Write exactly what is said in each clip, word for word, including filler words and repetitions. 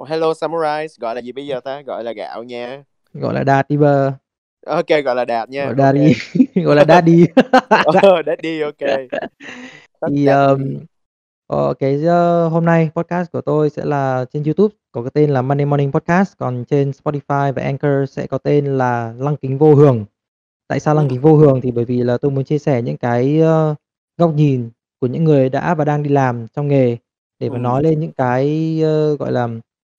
Oh, hello Samurais, gọi là gì bây giờ ta? Gọi là gạo nha. Gọi là Đạt đi bơ. Ok, gọi là Đạt nha. Gọi là Daddy. Okay. Gọi là Daddy. Ờ, Daddy, ok. Thì um, uh, cái uh, hôm nay podcast của tôi sẽ là trên YouTube có cái tên là Monday Morning Podcast. Còn trên Spotify và Anchor sẽ có tên là Lăng kính vô hướng. Tại sao Lăng kính vô hướng? Thì bởi vì là tôi muốn chia sẻ những cái uh, góc nhìn của những người đã và đang đi làm trong nghề. Để mà ừ. nói lên những cái uh, gọi là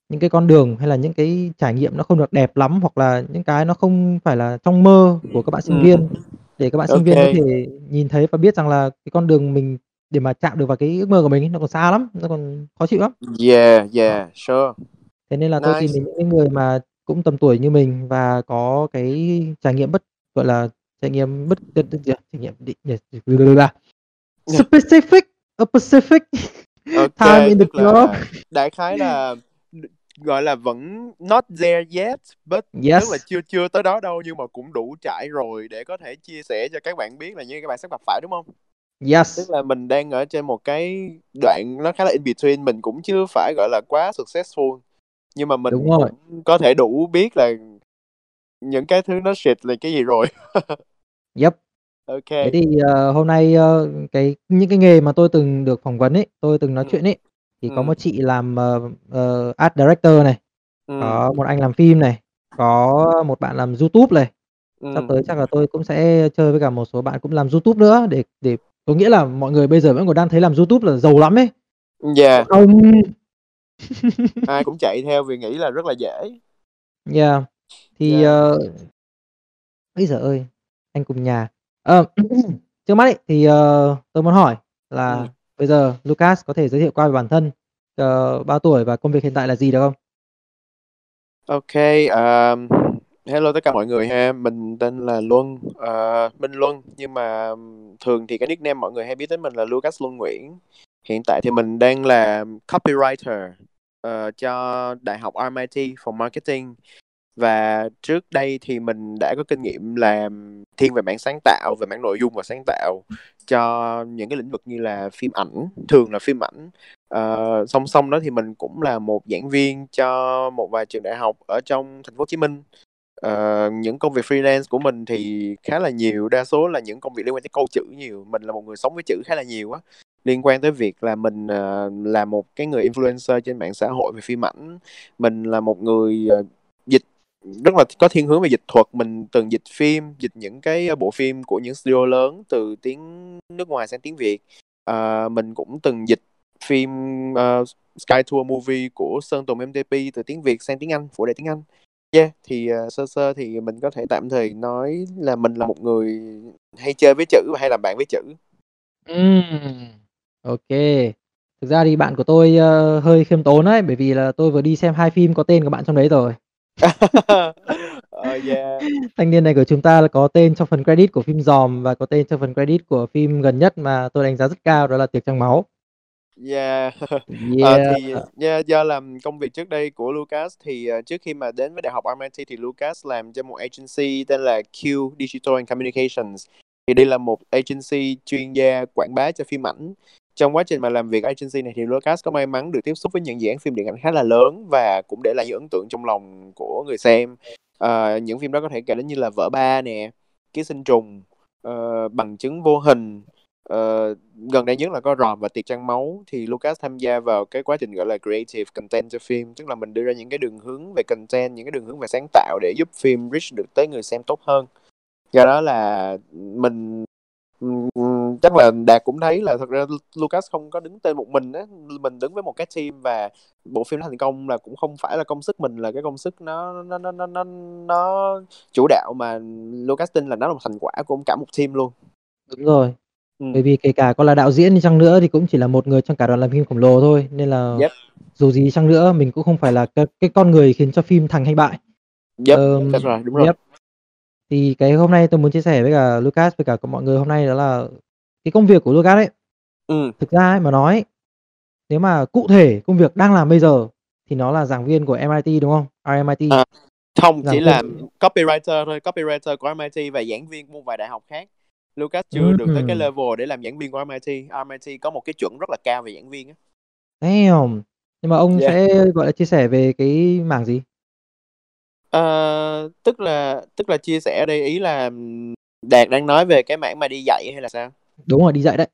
những cái con đường hay là những cái trải nghiệm nó không được đẹp lắm, hoặc là những cái nó không phải là trong mơ của các bạn sinh viên, để các bạn okay. sinh viên có thể nhìn thấy và biết rằng là cái con đường mình để mà chạm được vào cái ước mơ của mình nó còn xa lắm, nó còn khó chịu lắm. Yeah, yeah, sure. Thế nên là nice. Tôi tìm đến những người mà cũng tầm tuổi như mình và có cái trải nghiệm bất gọi là trải nghiệm bất trải nghiệm là specific a specific okay, time in the job, đại khái là gọi là vẫn not there yet, but yes. Tức là chưa chưa tới đó đâu, nhưng mà cũng đủ trải rồi để có thể chia sẻ cho các bạn biết là như các bạn sắp gặp phải, đúng không? Yes. Tức là mình đang ở trên một cái đoạn nó khá là in between, mình cũng chưa phải gọi là quá successful, nhưng mà mình cũng có thể đủ biết là những cái thứ nó shit là cái gì rồi. Yep. Ok. Thế thì uh, hôm nay uh, cái những cái nghề mà tôi từng được phỏng vấn ấy, tôi từng nói ừ. chuyện ấy. Thì ừ. có một chị làm uh, uh, art director này, ừ. có một anh làm phim này, có một bạn làm YouTube này. Ừ. Sắp tới chắc là tôi cũng sẽ chơi với cả một số bạn cũng làm YouTube nữa, để để có nghĩa là mọi người bây giờ vẫn còn đang thấy làm YouTube là giàu lắm ấy. Yeah. Không. Ai cũng chạy theo vì nghĩ là rất là dễ. Yeah. Thì yeah. Uh... Ây giời ơi, anh cùng nhà. Uh, trước mắt ấy, thì uh, tôi muốn hỏi là ừ. bây giờ Lucas có thể giới thiệu qua về bản thân, uh, bao tuổi và công việc hiện tại là gì được không? Ok, um, hello tất cả mọi người ha, mình tên là Luân, uh, Minh Luân, nhưng mà thường thì cái nickname mọi người hay biết đến mình là Lucas Luân Nguyễn. Hiện tại thì mình đang là copywriter uh, cho Đại học R M I T phòng marketing. Và trước đây thì mình đã có kinh nghiệm làm thiên về mảng sáng tạo, về mảng nội dung và sáng tạo cho những cái lĩnh vực như là phim ảnh, thường là phim ảnh. Uh, song song đó thì mình cũng là một giảng viên cho một vài trường đại học ở trong thành phố Hồ Chí Minh. Uh, những công việc freelance của mình thì khá là nhiều, đa số là những công việc liên quan tới câu chữ nhiều. Mình là một người sống với chữ khá là nhiều á. Liên quan tới việc là mình uh, là một cái người influencer trên mạng xã hội về phim ảnh. Mình là một người uh, dịch rất là có thiên hướng về dịch thuật, mình từng dịch phim, dịch những cái bộ phim của những studio lớn từ tiếng nước ngoài sang tiếng Việt. À, mình cũng từng dịch phim uh, Sky Tour Movie của Sơn Tùng M T P từ tiếng Việt sang tiếng Anh, phụ đề tiếng Anh. Yeah, thì uh, sơ sơ thì mình có thể tạm thời nói là mình là một người hay chơi với chữ và hay làm bạn với chữ. Mm, ok. Thực ra thì bạn của tôi uh, hơi khiêm tốn ấy, bởi vì là tôi vừa đi xem hai phim có tên của bạn trong đấy rồi. Oh yeah. Thanh niên này của chúng ta là có tên trong phần credit của phim Dòm và có tên trong phần credit của phim gần nhất mà tôi đánh giá rất cao, đó là Tiệc Trăng Máu. Yeah. Yeah. Uh, thì yeah, do làm công việc trước đây của Lucas thì uh, trước khi mà đến với Đại học R M I T thì Lucas làm cho một agency tên là Q Digital and Communications. Thì đây là một agency chuyên gia quảng bá cho phim ảnh. Trong quá trình mà làm việc ở agency này thì Lucas có may mắn được tiếp xúc với những dự án phim điện ảnh khá là lớn và cũng để lại những ấn tượng trong lòng của người xem. À, những phim đó có thể kể đến như là Vỡ Ba nè, Ký Sinh Trùng, uh, Bằng Chứng Vô Hình, uh, gần đây nhất là có Ròm và Tiệc Trăng Máu. Thì Lucas tham gia vào cái quá trình gọi là creative content cho phim, tức là mình đưa ra những cái đường hướng về content, những cái đường hướng về sáng tạo để giúp phim reach được tới người xem tốt hơn. Do đó là mình chắc là Đạt cũng thấy là thật ra Lucas không có đứng tên một mình á, mình đứng với một cái team và bộ phim nó thành công là cũng không phải là công sức mình, là cái công sức nó nó nó nó nó, nó chủ đạo, mà Lucas tin là nó là một thành quả của cả một team luôn. Đúng rồi. Ừ. Bởi vì kể cả có là đạo diễn đi chăng nữa thì cũng chỉ là một người trong cả đoàn làm phim khổng lồ thôi, nên là yep. dù gì chăng nữa mình cũng không phải là cái, cái con người khiến cho phim thành hay bại. Yep. Um, That's right. Đúng rồi. Yep. Thì cái hôm nay tôi muốn chia sẻ với cả Lucas, với cả mọi người hôm nay đó là cái công việc của Lucas ấy. Ừ. Thực ra ấy mà nói, nếu mà cụ thể công việc đang làm bây giờ thì nó là giảng viên của M I T đúng không? R M I T. À, không, giảng chỉ là của... copywriter thôi, copywriter của R M I T và giảng viên của một vài đại học khác. Lucas chưa ừ. được tới cái level để làm giảng viên của R M I T. R M I T có một cái chuẩn rất là cao về giảng viên á. Damn. Nhưng mà ông yeah. sẽ gọi là chia sẻ về cái mảng gì? Uh, tức là tức là chia sẻ ở đây ý là Đạt đang nói về cái mảng mà đi dạy hay là sao? Đúng rồi, đi dạy đấy.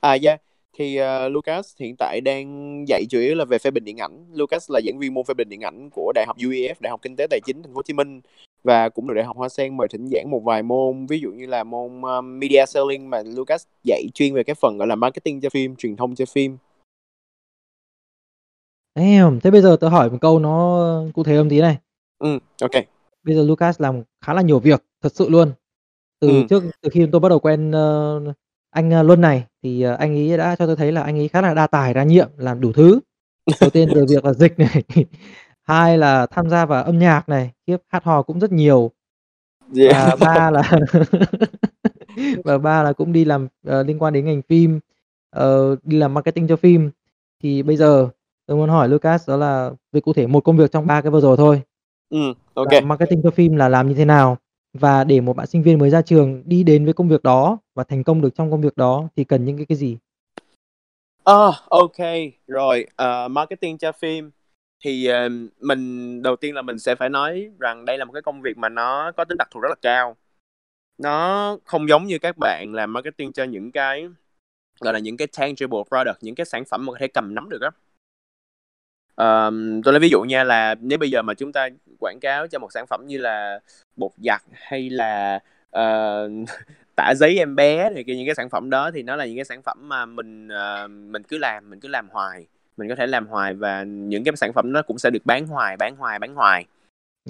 À dạ, yeah. Thì uh, Lucas hiện tại đang dạy chủ yếu là về phê bình điện ảnh. Lucas là giảng viên môn phê bình điện ảnh của Đại học U E F, Đại học Kinh tế Tài chính Thành phố Hồ Chí Minh, và cũng được Đại học Hoa Sen mời thỉnh giảng một vài môn, ví dụ như là môn uh, media selling mà Lucas dạy chuyên về cái phần gọi là marketing cho phim, truyền thông cho phim. Damn, thế bây giờ tôi hỏi một câu nó cụ thể hơn tí này. Ừ, ok. Bây giờ Lucas làm khá là nhiều việc, thật sự luôn. Từ ừ. trước, từ khi tôi bắt đầu quen uh, anh Luân này thì uh, anh ấy đã cho tôi thấy là anh ấy khá là đa tài, đa nhiệm, làm đủ thứ. Đầu tiên từ việc là dịch này, hai là tham gia vào âm nhạc này, tiếp hát hò cũng rất nhiều. Yeah. Và ba là và ba là cũng đi làm uh, liên quan đến ngành phim, uh, đi làm marketing cho phim. Thì bây giờ tôi muốn hỏi Lucas đó là về cụ thể một công việc trong ba cái vừa rồi thôi. Ừ, ok. Và marketing cho phim là làm như thế nào? Và để một bạn sinh viên mới ra trường đi đến với công việc đó và thành công được trong công việc đó thì cần những cái, cái gì? À, ok, rồi. Uh, marketing cho phim thì uh, mình đầu tiên là mình sẽ phải nói rằng đây là một cái công việc mà nó có tính đặc thù rất là cao. Nó không giống như các bạn làm marketing cho những cái gọi là những cái tangible product, những cái sản phẩm mà có thể cầm nắm được á. Uh, tôi lấy ví dụ nha, là nếu bây giờ mà chúng ta quảng cáo cho một sản phẩm như là bột giặt hay là uh, tã giấy em bé thì những cái sản phẩm đó thì nó là những cái sản phẩm mà mình uh, mình cứ làm mình cứ làm hoài, mình có thể làm hoài và những cái sản phẩm nó cũng sẽ được bán hoài bán hoài bán hoài.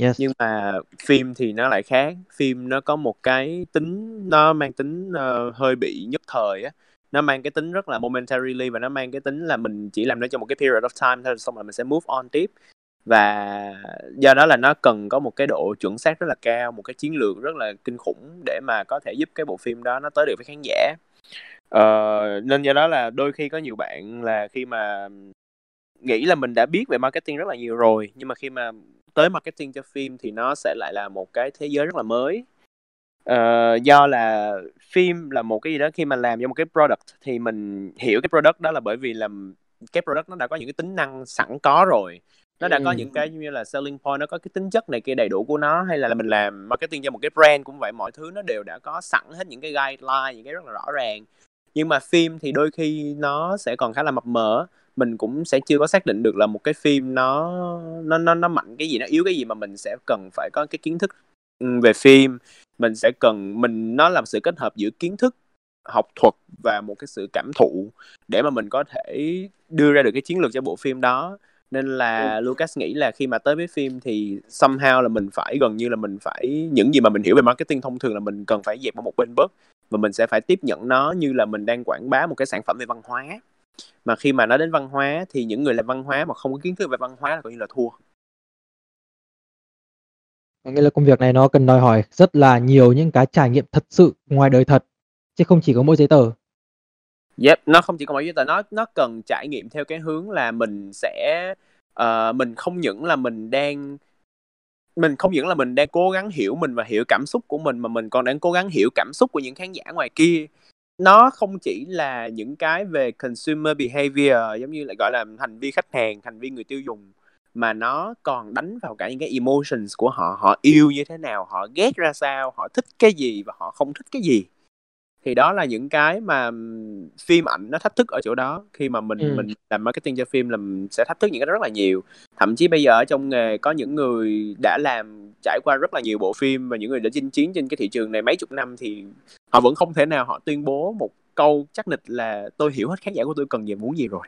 Yes. Nhưng mà phim thì nó lại khác, phim nó có một cái tính nó mang tính uh, hơi bị nhất thời á. Nó mang cái tính rất là momentarily và nó mang cái tính là mình chỉ làm nó cho một cái period of time thôi, xong rồi mình sẽ move on tiếp. Và do đó là nó cần có một cái độ chuẩn xác rất là cao, một cái chiến lược rất là kinh khủng để mà có thể giúp cái bộ phim đó nó tới được với khán giả. Ờ, nên do đó là đôi khi có nhiều bạn là khi mà nghĩ là mình đã biết về marketing rất là nhiều rồi, nhưng mà khi mà tới marketing cho phim thì nó sẽ lại là một cái thế giới rất là mới. Uh, do là phim là một cái gì đó, khi mà làm cho một cái product thì mình hiểu cái product đó là bởi vì là cái product nó đã có những cái tính năng sẵn có rồi, nó đã ừ. có những cái như là selling point, nó có cái tính chất này kia đầy đủ của nó, hay là mình làm marketing cho một cái brand cũng vậy, mọi thứ nó đều đã có sẵn hết những cái guideline, những cái rất là rõ ràng. Nhưng mà phim thì đôi khi nó sẽ còn khá là mập mờ, mình cũng sẽ chưa có xác định được là một cái phim nó nó nó nó mạnh cái gì, nó yếu cái gì, mà mình sẽ cần phải có cái kiến thức về phim. Mình sẽ cần mình nó làm sự kết hợp giữa kiến thức, học thuật và một cái sự cảm thụ để mà mình có thể đưa ra được cái chiến lược cho bộ phim đó. Nên là ừ. Lucas nghĩ là khi mà tới với phim thì somehow là mình phải gần như là mình phải những gì mà mình hiểu về marketing thông thường là mình cần phải dẹp qua một bên bớt, và mình sẽ phải tiếp nhận nó như là mình đang quảng bá một cái sản phẩm về văn hóa. Mà khi mà nói đến văn hóa thì những người làm văn hóa mà không có kiến thức về văn hóa là coi như là thua. Nghĩa là công việc này nó cần đòi hỏi rất là nhiều những cái trải nghiệm thật sự ngoài đời thật, chứ không chỉ có mỗi giấy tờ. Yep, nó không chỉ có mỗi giấy tờ, nó nó cần trải nghiệm theo cái hướng là mình sẽ uh, mình không những là mình đang mình không những là mình đang cố gắng hiểu mình và hiểu cảm xúc của mình, mà mình còn đang cố gắng hiểu cảm xúc của những khán giả ngoài kia. Nó không chỉ là những cái về consumer behavior, giống như lại gọi là hành vi khách hàng, hành vi người tiêu dùng, mà nó còn đánh vào cả những cái emotions của họ. Họ yêu như thế nào, họ ghét ra sao, họ thích cái gì và họ không thích cái gì. Thì đó là những cái mà phim ảnh nó thách thức ở chỗ đó. Khi mà mình ừ. mình làm marketing cho phim là mình sẽ thách thức những cái đó rất là nhiều. Thậm chí bây giờ ở trong nghề có những người đã làm trải qua rất là nhiều bộ phim và những người đã chinh chiến trên cái thị trường này mấy chục năm thì họ vẫn không thể nào họ tuyên bố một câu chắc nịch là tôi hiểu hết khán giả của tôi cần gì, muốn gì rồi.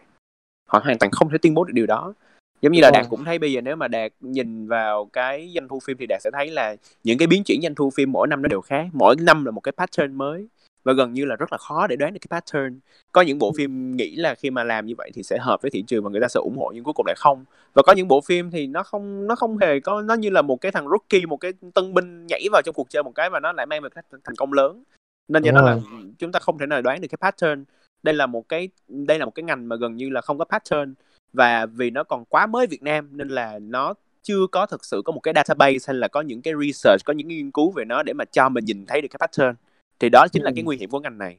Họ hoàn toàn không thể tuyên bố được điều đó. Giống như là Đạt cũng thấy bây giờ nếu mà Đạt nhìn vào cái doanh thu phim thì Đạt sẽ thấy là những cái biến chuyển doanh thu phim mỗi năm nó đều khác. Mỗi năm là một cái pattern mới và gần như là rất là khó để đoán được cái pattern. Có những bộ phim nghĩ là khi mà làm như vậy thì sẽ hợp với thị trường và người ta sẽ ủng hộ, nhưng cuối cùng lại không. Và có những bộ phim thì nó không nó không hề có, nó như là một cái thằng rookie, một cái tân binh nhảy vào trong cuộc chơi một cái mà nó lại mang về thành công lớn. Nên cho nên là chúng ta không thể nào đoán được cái pattern. Đây là một cái đây là một cái ngành mà gần như là không có pattern. Và vì nó còn quá mới Việt Nam nên là nó chưa có thực sự có một cái database hay là có những cái research, có những nghiên cứu về nó để mà cho mình nhìn thấy được cái pattern. Thì đó chính ừ. là cái nguy hiểm của ngành này.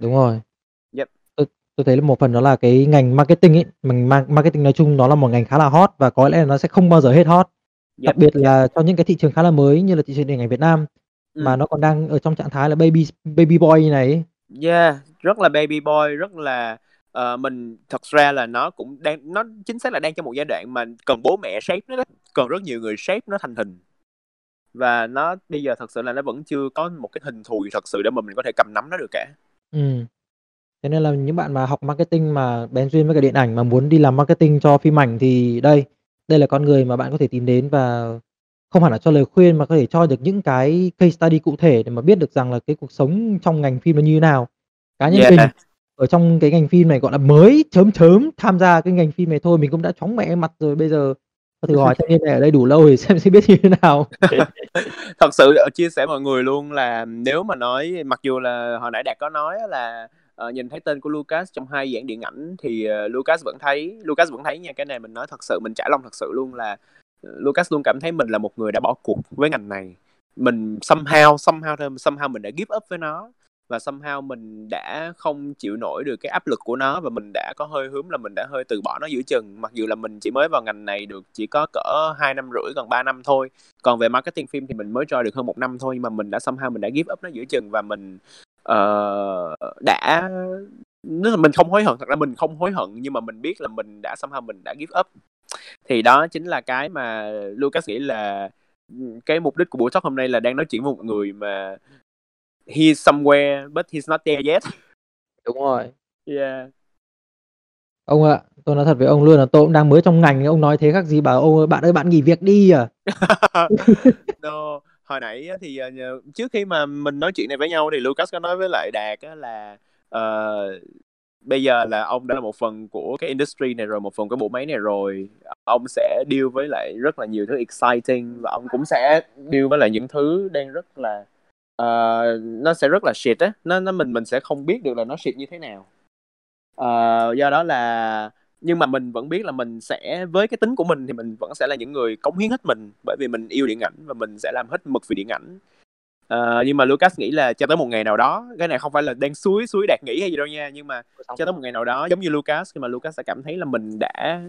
Đúng rồi. Yep. Tôi, Tôi thấy là một phần đó là cái ngành marketing ấy, mình marketing nói chung nó là một ngành khá là hot và có lẽ là nó sẽ không bao giờ hết hot. Yep. Đặc biệt là cho những cái thị trường khá là mới như là thị trường điện ảnh Việt Nam ừ. mà nó còn đang ở trong trạng thái là baby baby boy này. Yeah, rất là baby boy, rất là uh, mình thật ra là nó cũng đang nó chính xác là đang trong một giai đoạn mà cần bố mẹ shape nó, cần rất nhiều người shape nó thành hình. Và nó bây giờ thật sự là nó vẫn chưa có một cái hình thù thật sự để mà mình có thể cầm nắm nó được cả. Ừ. Thế nên là những bạn mà học marketing mà bén duyên với cả điện ảnh mà muốn đi làm marketing cho phim ảnh thì đây, đây là con người mà bạn có thể tìm đến và không hẳn là cho lời khuyên mà có thể cho được những cái case study cụ thể để mà biết được rằng là cái cuộc sống trong ngành phim nó như thế nào. Cá nhân yeah. mình ở trong cái ngành phim này gọi là mới chớm chớm tham gia cái ngành phim này thôi, mình cũng đã chóng mẹ mặt rồi, bây giờ có thử hỏi thanh niên này ở đây đủ lâu thì xem sẽ biết như thế nào. Thật sự chia sẻ mọi người luôn là nếu mà nói, mặc dù là hồi nãy Đạt có nói là Uh, nhìn thấy tên của Lucas trong hai dạng điện ảnh thì uh, Lucas vẫn thấy Lucas vẫn thấy nha, cái này mình nói thật sự, mình trải lòng thật sự luôn là uh, Lucas luôn cảm thấy mình là một người đã bỏ cuộc với ngành này. Mình somehow somehow thôi somehow mình đã give up với nó và somehow mình đã không chịu nổi được cái áp lực của nó và mình đã có hơi hướng là mình đã hơi từ bỏ nó giữa chừng, mặc dù là mình chỉ mới vào ngành này được chỉ có cỡ hai năm rưỡi, gần ba năm thôi. Còn về marketing phim thì mình mới join được hơn một năm thôi, nhưng mà mình đã somehow mình đã give up nó giữa chừng và mình Uh, đã mình không hối hận, thật ra mình không hối hận nhưng mà mình biết là mình đã somehow mình đã give up. Thì đó chính là cái mà Lucas nghĩ là cái mục đích của buổi talk hôm nay, là đang nói chuyện với một người mà he's somewhere but he's not there yet. Đúng rồi. Yeah. Ông ạ, à, tôi nói thật với ông luôn là tôi cũng đang mới trong ngành, ông nói thế khác gì bảo ông bạn ơi bạn nghỉ việc đi à. No. Hồi nãy thì trước khi mà mình nói chuyện này với nhau thì Lucas có nói với lại Đạt là uh, bây giờ là ông đã là một phần của cái industry này rồi, một phần của bộ máy này rồi. Ông sẽ deal với lại rất là nhiều thứ exciting và ông cũng sẽ deal với lại những thứ đang rất là uh, nó sẽ rất là shit á, nó, nó mình mình sẽ không biết được là nó shit như thế nào. Uh, do đó là nhưng mà mình vẫn biết là mình sẽ, với cái tính của mình thì mình vẫn sẽ là những người cống hiến hết mình, bởi vì mình yêu điện ảnh và mình sẽ làm hết mực vì điện ảnh. Uh, nhưng mà Lucas nghĩ là cho tới một ngày nào đó, cái này không phải là đang suối suối Đạt nghĩ hay gì đâu nha, nhưng mà cho tới một ngày nào đó giống như Lucas, khi mà Lucas sẽ cảm thấy là mình đã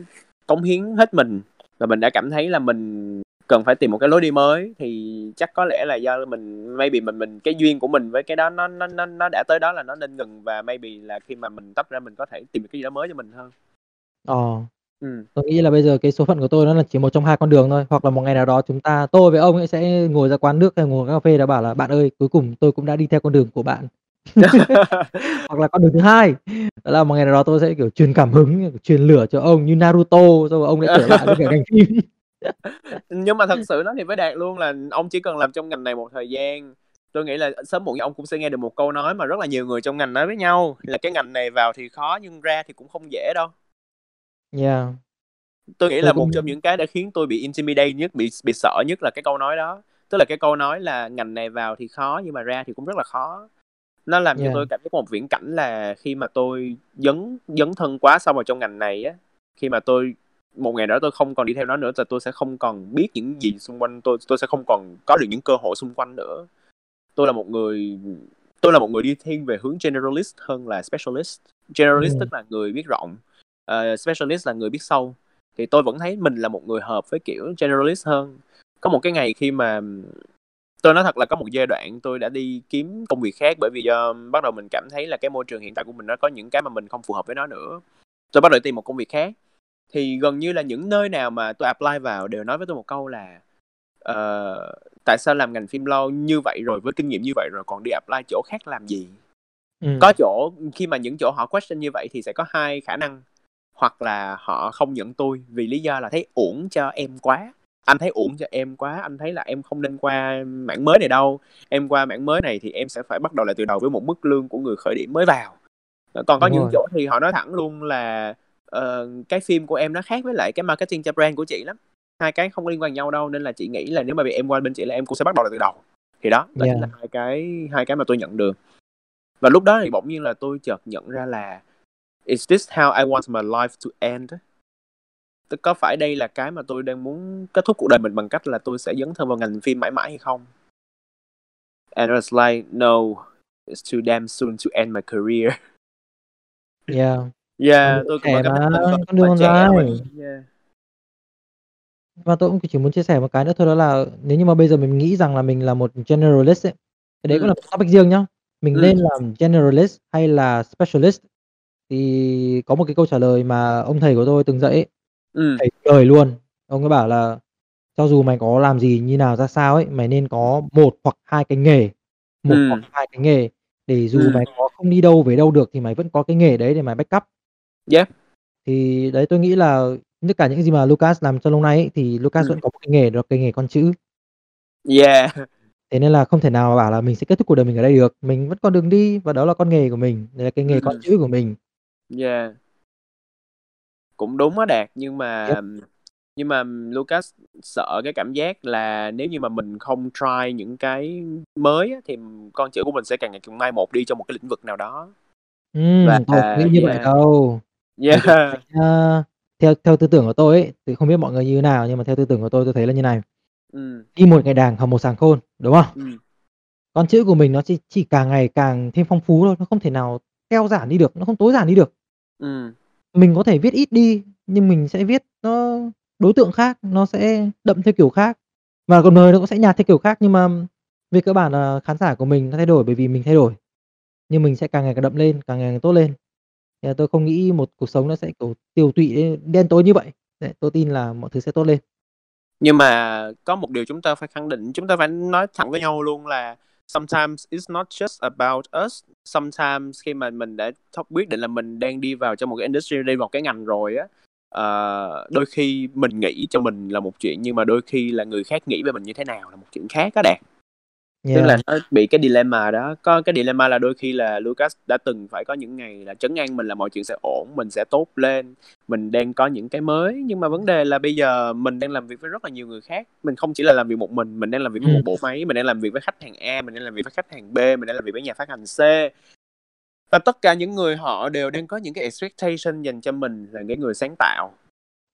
cống hiến hết mình và mình đã cảm thấy là mình cần phải tìm một cái lối đi mới, thì chắc có lẽ là do mình maybe mình mình cái duyên của mình với cái đó nó nó nó nó đã tới đó là nó nên ngừng, và maybe là khi mà mình tách ra mình có thể tìm được cái gì đó mới cho mình hơn. Ờ, ừ. Tôi nghĩ là bây giờ cái số phận của tôi nó là chỉ một trong hai con đường thôi. Hoặc là một ngày nào đó chúng ta, tôi với ông ấy sẽ ngồi ra quán nước hay ngồi cà phê đã bảo là bạn ơi, cuối cùng tôi cũng đã đi theo con đường của bạn. Hoặc là con đường thứ hai, đó là một ngày nào đó tôi sẽ kiểu truyền cảm hứng, truyền lửa cho ông như Naruto, rồi ông lại trở lại với cả ngành phim. Nhưng mà thật sự nói thì với Đạt luôn là ông chỉ cần làm trong ngành này một thời gian, tôi nghĩ là sớm muộn ông cũng sẽ nghe được một câu nói mà rất là nhiều người trong ngành nói với nhau, là cái ngành này vào thì khó nhưng ra thì cũng không dễ đâu. Yeah. Tôi nghĩ tôi là cũng... một trong những cái đã khiến tôi bị intimidate nhất, bị bị sợ nhất là cái câu nói đó. Tức là cái câu nói là ngành này vào thì khó nhưng mà ra thì cũng rất là khó. Nó làm yeah. cho tôi cảm thấy có một viễn cảnh là khi mà tôi dấn dấn thân quá xong vào trong ngành này á, khi mà tôi một ngày đó tôi không còn đi theo nó nữa thì tôi sẽ không còn biết những gì xung quanh tôi, tôi sẽ không còn có được những cơ hội xung quanh nữa. Tôi là một người tôi là một người đi thiên về hướng generalist hơn là specialist. Generalist yeah. tức là người biết rộng. Uh, specialist là người biết sâu. Thì tôi vẫn thấy mình là một người hợp với kiểu generalist hơn. Có một cái ngày khi mà tôi nói thật là có một giai đoạn tôi đã đi kiếm công việc khác, bởi vì uh, bắt đầu mình cảm thấy là cái môi trường hiện tại của mình nó có những cái mà mình không phù hợp với nó nữa. Tôi bắt đầu tìm một công việc khác. Thì gần như là những nơi nào mà tôi apply vào đều nói với tôi một câu là uh, tại sao làm ngành phim lâu như vậy rồi, với kinh nghiệm như vậy rồi còn đi apply chỗ khác làm gì? ừ. Có chỗ, khi mà những chỗ họ question như vậy thì sẽ có hai khả năng. Hoặc là họ không nhận tôi vì lý do là thấy uổng cho em quá. Anh thấy uổng cho em quá, anh thấy là em không nên qua mảng mới này đâu. Em qua mảng mới này thì em sẽ phải bắt đầu lại từ đầu với một mức lương của người khởi điểm mới vào. Còn có Đúng những rồi. chỗ thì họ nói thẳng luôn là uh, cái phim của em nó khác với lại cái marketing cho brand của chị lắm. Hai cái không có liên quan nhau đâu, nên là chị nghĩ là nếu mà bị em qua bên chị là em cũng sẽ bắt đầu lại từ đầu. Thì đó, đó yeah. chính là hai cái, hai cái mà tôi nhận được. Và lúc đó thì bỗng nhiên là tôi chợt nhận ra là is this how I want my life to end? Tức có phải đây là cái mà tôi đang muốn kết thúc cuộc đời mình bằng cách là tôi sẽ dấn thân vào ngành phim mãi mãi hay không? And I was like, no, it's too damn soon to end my career. Yeah. Yeah, tôi cũng đưa ra. Và tôi cũng chỉ muốn chia sẻ một cái nữa thôi, đó là nếu như mà bây giờ mình nghĩ rằng là mình là một generalist ấy, cái đấy ừ. cũng là một topic riêng nhá. Mình ừ. nên làm generalist hay là specialist? Thì có một cái câu trả lời mà ông thầy của tôi từng dạy ấy, ừ. thầy đời luôn. Ông ấy bảo là cho dù mày có làm gì như nào ra sao ấy, mày nên có một hoặc hai cái nghề, một ừ. hoặc hai cái nghề để dù ừ. mày có không đi đâu về đâu được thì mày vẫn có cái nghề đấy để mày backup. Yeah. Thì đấy, tôi nghĩ là tất cả những gì mà Lucas làm cho lâu nay ấy, thì Lucas ừ. vẫn có một cái nghề, đó là cái nghề con chữ. Yeah. Thế nên là không thể nào mà bảo là mình sẽ kết thúc cuộc đời mình ở đây được. Mình vẫn còn đường đi và đó là con nghề của mình, đấy là cái nghề ừ. con chữ của mình. Yeah. Cũng đúng á Đạt, nhưng mà yeah. nhưng mà Lucas sợ cái cảm giác là nếu như mà mình không try những cái mới thì con chữ của mình sẽ càng ngày càng mai một đi trong một cái lĩnh vực nào đó. Ừ, và không nghĩ như vậy đâu. Yeah. Uh, theo theo tư tưởng của tôi ấy, thì không biết mọi người như thế nào nhưng mà theo tư tưởng của tôi tôi thấy là như này. Ừ. Đi một ngày đàng học một sàng khôn, đúng không? Ừ. Con chữ của mình nó chỉ chỉ càng ngày càng thêm phong phú thôi, nó không thể nào keo giản đi được, nó không tối giản đi được. Ừ. Mình có thể viết ít đi nhưng mình sẽ viết nó đối tượng khác, nó sẽ đậm theo kiểu khác và còn người nó cũng sẽ nhạt theo kiểu khác, nhưng mà về cơ bản là khán giả của mình nó thay đổi bởi vì mình thay đổi, nhưng mình sẽ càng ngày càng đậm lên, càng ngày càng tốt lên. Thì tôi không nghĩ một cuộc sống nó sẽ kiểu tiều tụy đen tối như vậy. Đấy, tôi tin là mọi thứ sẽ tốt lên. Nhưng mà có một điều chúng ta phải khẳng định, chúng ta phải nói thẳng với nhau luôn là sometimes it's not just about us. Sometimes khi mà mình đã quyết định là mình đang đi vào trong một cái industry, đi vào cái ngành rồi á, uh, đôi khi mình nghĩ cho mình là một chuyện nhưng mà đôi khi là người khác nghĩ về mình như thế nào là một chuyện khác đó Đạt. Yeah. Tức là nó bị cái dilemma đó. Có cái dilemma là đôi khi là Lucas đã từng phải có những ngày là trấn an mình là mọi chuyện sẽ ổn, mình sẽ tốt lên, mình đang có những cái mới. Nhưng mà vấn đề là bây giờ mình đang làm việc với rất là nhiều người khác. Mình không chỉ là làm việc một mình, mình đang làm việc với một bộ máy, mình đang làm việc với khách hàng A, mình đang làm việc với khách hàng B, mình đang làm việc với nhà phát hành C. Và tất cả những người họ đều đang có những cái expectation dành cho mình là cái người sáng tạo.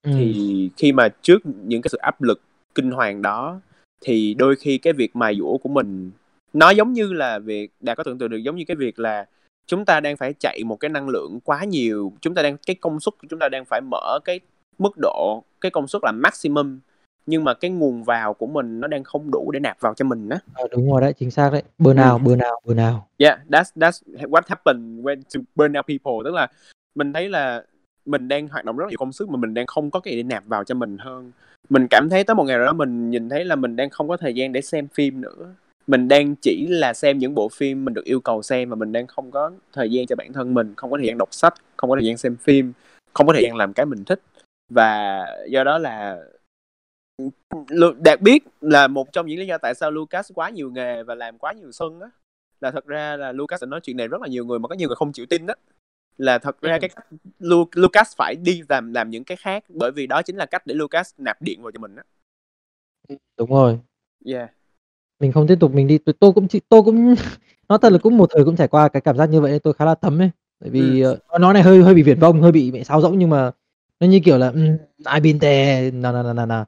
Mm. Thì khi mà trước những cái sự áp lực kinh hoàng đó thì đôi khi cái việc mài dũa của mình nó giống như là việc đã có tưởng tượng được, giống như cái việc là chúng ta đang phải chạy một cái năng lượng quá nhiều, chúng ta đang cái công suất của chúng ta đang phải mở cái mức độ, cái công suất là maximum, nhưng mà cái nguồn vào của mình nó đang không đủ để nạp vào cho mình á. À, đúng rồi đấy, chính xác đấy. Burn out, burn out, burn out. Yeah, that's that's what happened when to burn out people, tức là mình thấy là mình đang hoạt động rất là nhiều công sức mà mình đang không có cái gì để nạp vào cho mình hơn. Mình cảm thấy tới một ngày nào đó mình nhìn thấy là mình đang không có thời gian để xem phim nữa. Mình đang chỉ là xem những bộ phim mình được yêu cầu xem và mình đang không có thời gian cho bản thân mình, không có thời gian đọc sách, không có thời gian xem phim, không có thời gian làm cái mình thích. Và do đó là Đạt biết là một trong những lý do tại sao Lucas quá nhiều nghề và làm quá nhiều sân á, là thật ra là Lucas đã nói chuyện này rất là nhiều người mà có nhiều người không chịu tin đó. Là thật ra cái cách Lucas phải đi làm làm những cái khác, bởi vì đó chính là cách để Lucas nạp điện vào cho mình đó. Đúng rồi. Yeah. Mình không tiếp tục mình đi. Tôi cũng tôi cũng nói thật là cũng một thời cũng trải qua cái cảm giác như vậy, tôi khá là thấm ấy. Bởi vì ừ. nó này hơi hơi bị viển vông, hơi bị mẹ sáo rỗng, nhưng mà nó như kiểu là ai bin tè nà nà nà nà.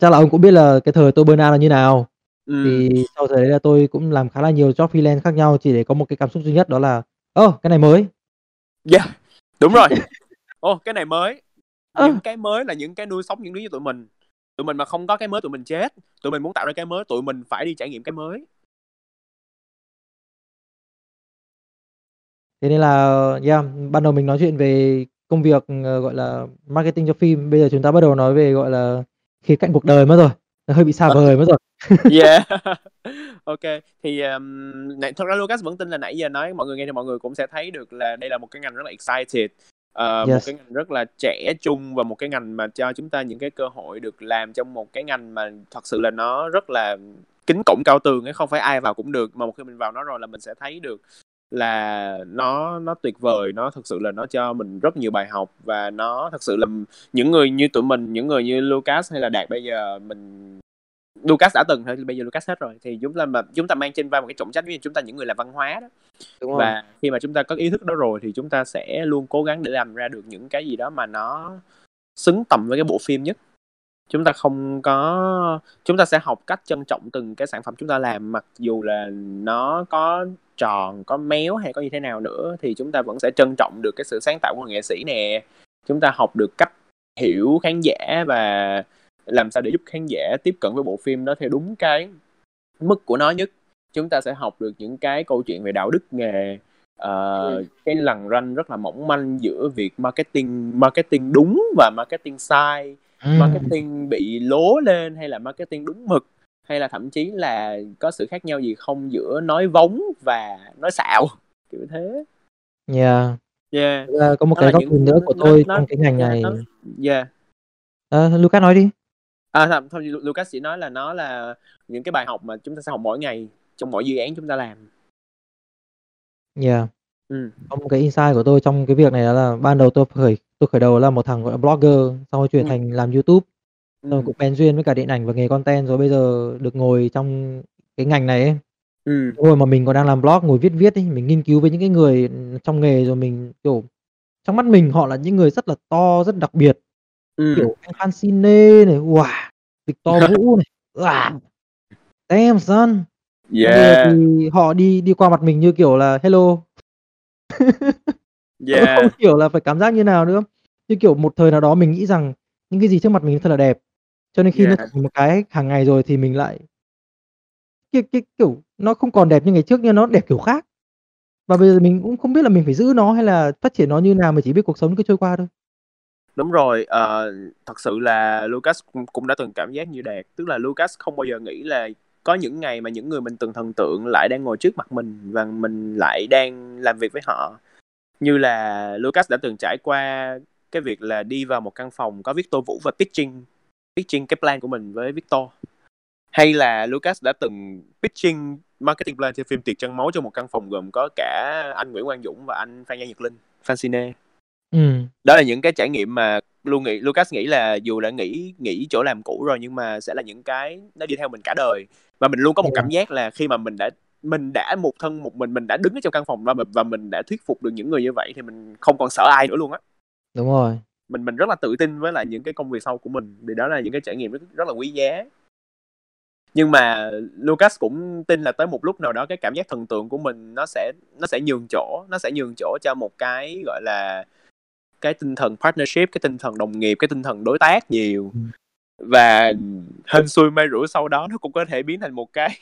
Chắc là ông cũng biết là cái thời tôi burn out là như nào. Ừ. Thì sau thời đấy là tôi cũng làm khá là nhiều job freelance khác nhau chỉ để có một cái cảm xúc duy nhất, đó là ơ oh, cái này mới. Yeah, đúng rồi. Ô oh, cái này mới. Những cái mới là những cái nuôi sống những đứa như tụi mình. Tụi mình mà không có cái mới tụi mình chết. Tụi mình muốn tạo ra cái mới, tụi mình phải đi trải nghiệm cái mới. Thế nên là yeah, ban đầu mình nói chuyện về công việc gọi là marketing cho phim, bây giờ chúng ta bắt đầu nói về gọi là khía cạnh cuộc đời mất rồi. Nó hơi bị xa vời mất rồi. Yeah. Ok. Thì um, này, thật ra Lucas vẫn tin là nãy giờ nói mọi người nghe thì mọi người cũng sẽ thấy được là đây là một cái ngành rất là excited, uh, yes. một cái ngành rất là trẻ trung và một cái ngành mà cho chúng ta những cái cơ hội được làm trong một cái ngành mà thật sự là nó rất là kính cổng cao tường ấy, không phải ai vào cũng được, mà một khi mình vào nó rồi là mình sẽ thấy được là nó nó tuyệt vời, nó thực sự là nó cho mình rất nhiều bài học và nó thật sự là những người như tụi mình, những người như Lucas hay là Đạt bây giờ mình Lucas đã từng thôi, bây giờ Lucas hết rồi, thì chúng ta mà chúng ta mang trên vai một cái trọng trách với chúng ta những người làm văn hóa đó. Đúng và rồi. Khi mà chúng ta có ý thức đó rồi thì chúng ta sẽ luôn cố gắng để làm ra được những cái gì đó mà nó xứng tầm với cái bộ phim nhất. Chúng ta không có, chúng ta sẽ học cách trân trọng từng cái sản phẩm chúng ta làm, mặc dù là nó có tròn, có méo hay có như thế nào nữa thì chúng ta vẫn sẽ trân trọng được cái sự sáng tạo của nghệ sĩ nè. Chúng ta học được cách hiểu khán giả và làm sao để giúp khán giả tiếp cận với bộ phim đó theo đúng cái mức của nó nhất. Chúng ta sẽ học được những cái câu chuyện về đạo đức nghề, uh, ừ. cái lằn ranh rất là mỏng manh giữa việc marketing marketing đúng và marketing sai, ừ. marketing bị lố lên hay là marketing đúng mực, hay là thậm chí là có sự khác nhau gì không giữa nói vóng và nói xạo, kiểu thế. Yeah. Yeah. Uh, có một nó cái góc nhìn nữa của nó, tôi nó, trong cái ngành nó, này. Nó, yeah. Uh, Lucas nói đi. À, thôi, thôi Lucas chỉ nói là nó là những cái bài học mà chúng ta sẽ học mỗi ngày trong mỗi dự án chúng ta làm. Yeah. Ừ. Trong cái insight của tôi trong cái việc này đó là ban đầu tôi khởi tôi khởi đầu là một thằng gọi là blogger, xong rồi chuyển ừ. thành làm YouTube, rồi ừ. cũng bén duyên với cả điện ảnh và nghề content, rồi bây giờ được ngồi trong cái ngành này ấy. Ừ. Rồi mà mình còn đang làm blog, ngồi viết viết ấy, mình nghiên cứu với những cái người trong nghề, rồi mình kiểu trong mắt mình họ là những người rất là to, rất đặc biệt. Ừ. Kiểu anh Phan Cine này, wow, Victor Vũ này, wow, damn son. Yeah. Thì họ đi đi qua mặt mình như kiểu là hello. Yeah. Không hiểu là phải cảm giác như nào nữa. Như kiểu một thời nào đó mình nghĩ rằng những cái gì trước mặt mình thật là đẹp, cho nên khi yeah. nó thành một cái hàng ngày rồi thì mình lại cái, cái kiểu nó không còn đẹp như ngày trước, nhưng nó đẹp kiểu khác. Và bây giờ mình cũng không biết là mình phải giữ nó hay là phát triển nó như nào, mà chỉ biết cuộc sống cứ trôi qua thôi. Đúng rồi, uh, thật sự là Lucas cũng đã từng cảm giác như Đạt. Tức là Lucas không bao giờ nghĩ là có những ngày mà những người mình từng thần tượng lại đang ngồi trước mặt mình và mình lại đang làm việc với họ. Như là Lucas đã từng trải qua cái việc là đi vào một căn phòng có Victor Vũ và pitching pitching cái plan của mình với Victor. Hay là Lucas đã từng pitching marketing plan cho phim Tiệc Trăng Máu trong một căn phòng gồm có cả anh Nguyễn Quang Dũng và anh Phan Gia Nhật Linh, Phan Cine. Ừ. Đó là những cái trải nghiệm mà luôn nghĩ Lucas nghĩ là dù đã nghĩ nghĩ chỗ làm cũ rồi nhưng mà sẽ là những cái nó đi theo mình cả đời, và mình luôn có một cảm giác là khi mà mình đã mình đã một thân một mình mình đã đứng ở trong căn phòng đó và mình đã thuyết phục được những người như vậy thì mình không còn sợ ai nữa luôn á. Đúng rồi. Mình mình rất là tự tin với lại những cái công việc sau của mình, vì đó là những cái trải nghiệm rất, rất là quý giá. Nhưng mà Lucas cũng tin là tới một lúc nào đó cái cảm giác thần tượng của mình nó sẽ nó sẽ nhường chỗ, nó sẽ nhường chỗ cho một cái gọi là cái tinh thần partnership, cái tinh thần đồng nghiệp, cái tinh thần đối tác nhiều. Và hên xui may rủi sau đó nó cũng có thể biến thành một cái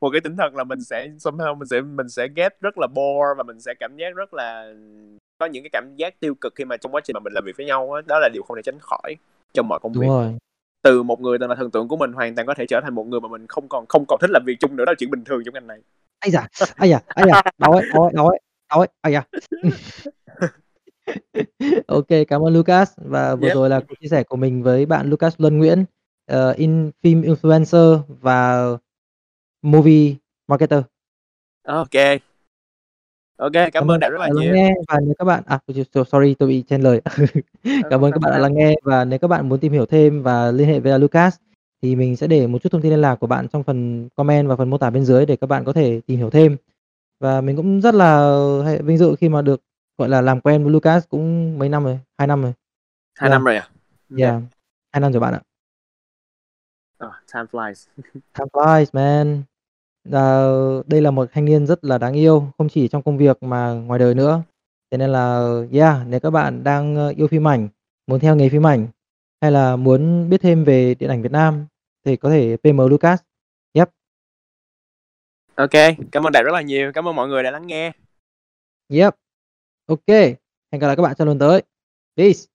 một cái tinh thần là mình sẽ somehow mình sẽ mình sẽ get rất là bored, và mình sẽ cảm giác rất là có những cái cảm giác tiêu cực khi mà trong quá trình mà mình làm việc với nhau đó, đó là điều không thể tránh khỏi trong mọi công việc. Đúng rồi. Từ một người từng là thần tượng của mình hoàn toàn có thể trở thành một người mà mình không còn không còn thích làm việc chung nữa, đó là chuyện bình thường trong ngành này. Ai da, ai da, ai da, đau ấy, đau ấy, đau ấy, đau ấy, ai da. Ok, cảm ơn Lucas. Và vừa yep. rồi là cuộc chia sẻ của mình với bạn Lucas Luân Nguyễn, uh, in film influencer và movie marketer. Ok. Ok, cảm, cảm ơn đã rất là nhiều nghe. Và nếu các bạn, à, sorry, tôi bị chen lời. Cảm, cảm ơn các bạn đã lắng nghe. Và nếu các bạn muốn tìm hiểu thêm và liên hệ với Lucas thì mình sẽ để một chút thông tin liên lạc của bạn trong phần comment và phần mô tả bên dưới để các bạn có thể tìm hiểu thêm. Và mình cũng rất là vinh dự khi mà được gọi là làm quen với Lucas cũng mấy năm rồi, hai năm rồi. Hai yeah. năm rồi à? Yeah, hai okay. năm rồi bạn ạ. Oh, time flies. Time flies, man. À, đây là một thanh niên rất là đáng yêu, không chỉ trong công việc mà ngoài đời nữa. Thế nên là, yeah, nếu các bạn đang yêu phim ảnh, muốn theo nghề phim ảnh, hay là muốn biết thêm về điện ảnh Việt Nam, thì có thể pê em Lucas. Yep. Ok, cảm ơn Đại rất là nhiều. Cảm ơn mọi người đã lắng nghe. Yep. Ok, hẹn gặp lại các bạn trong lần tới. Peace.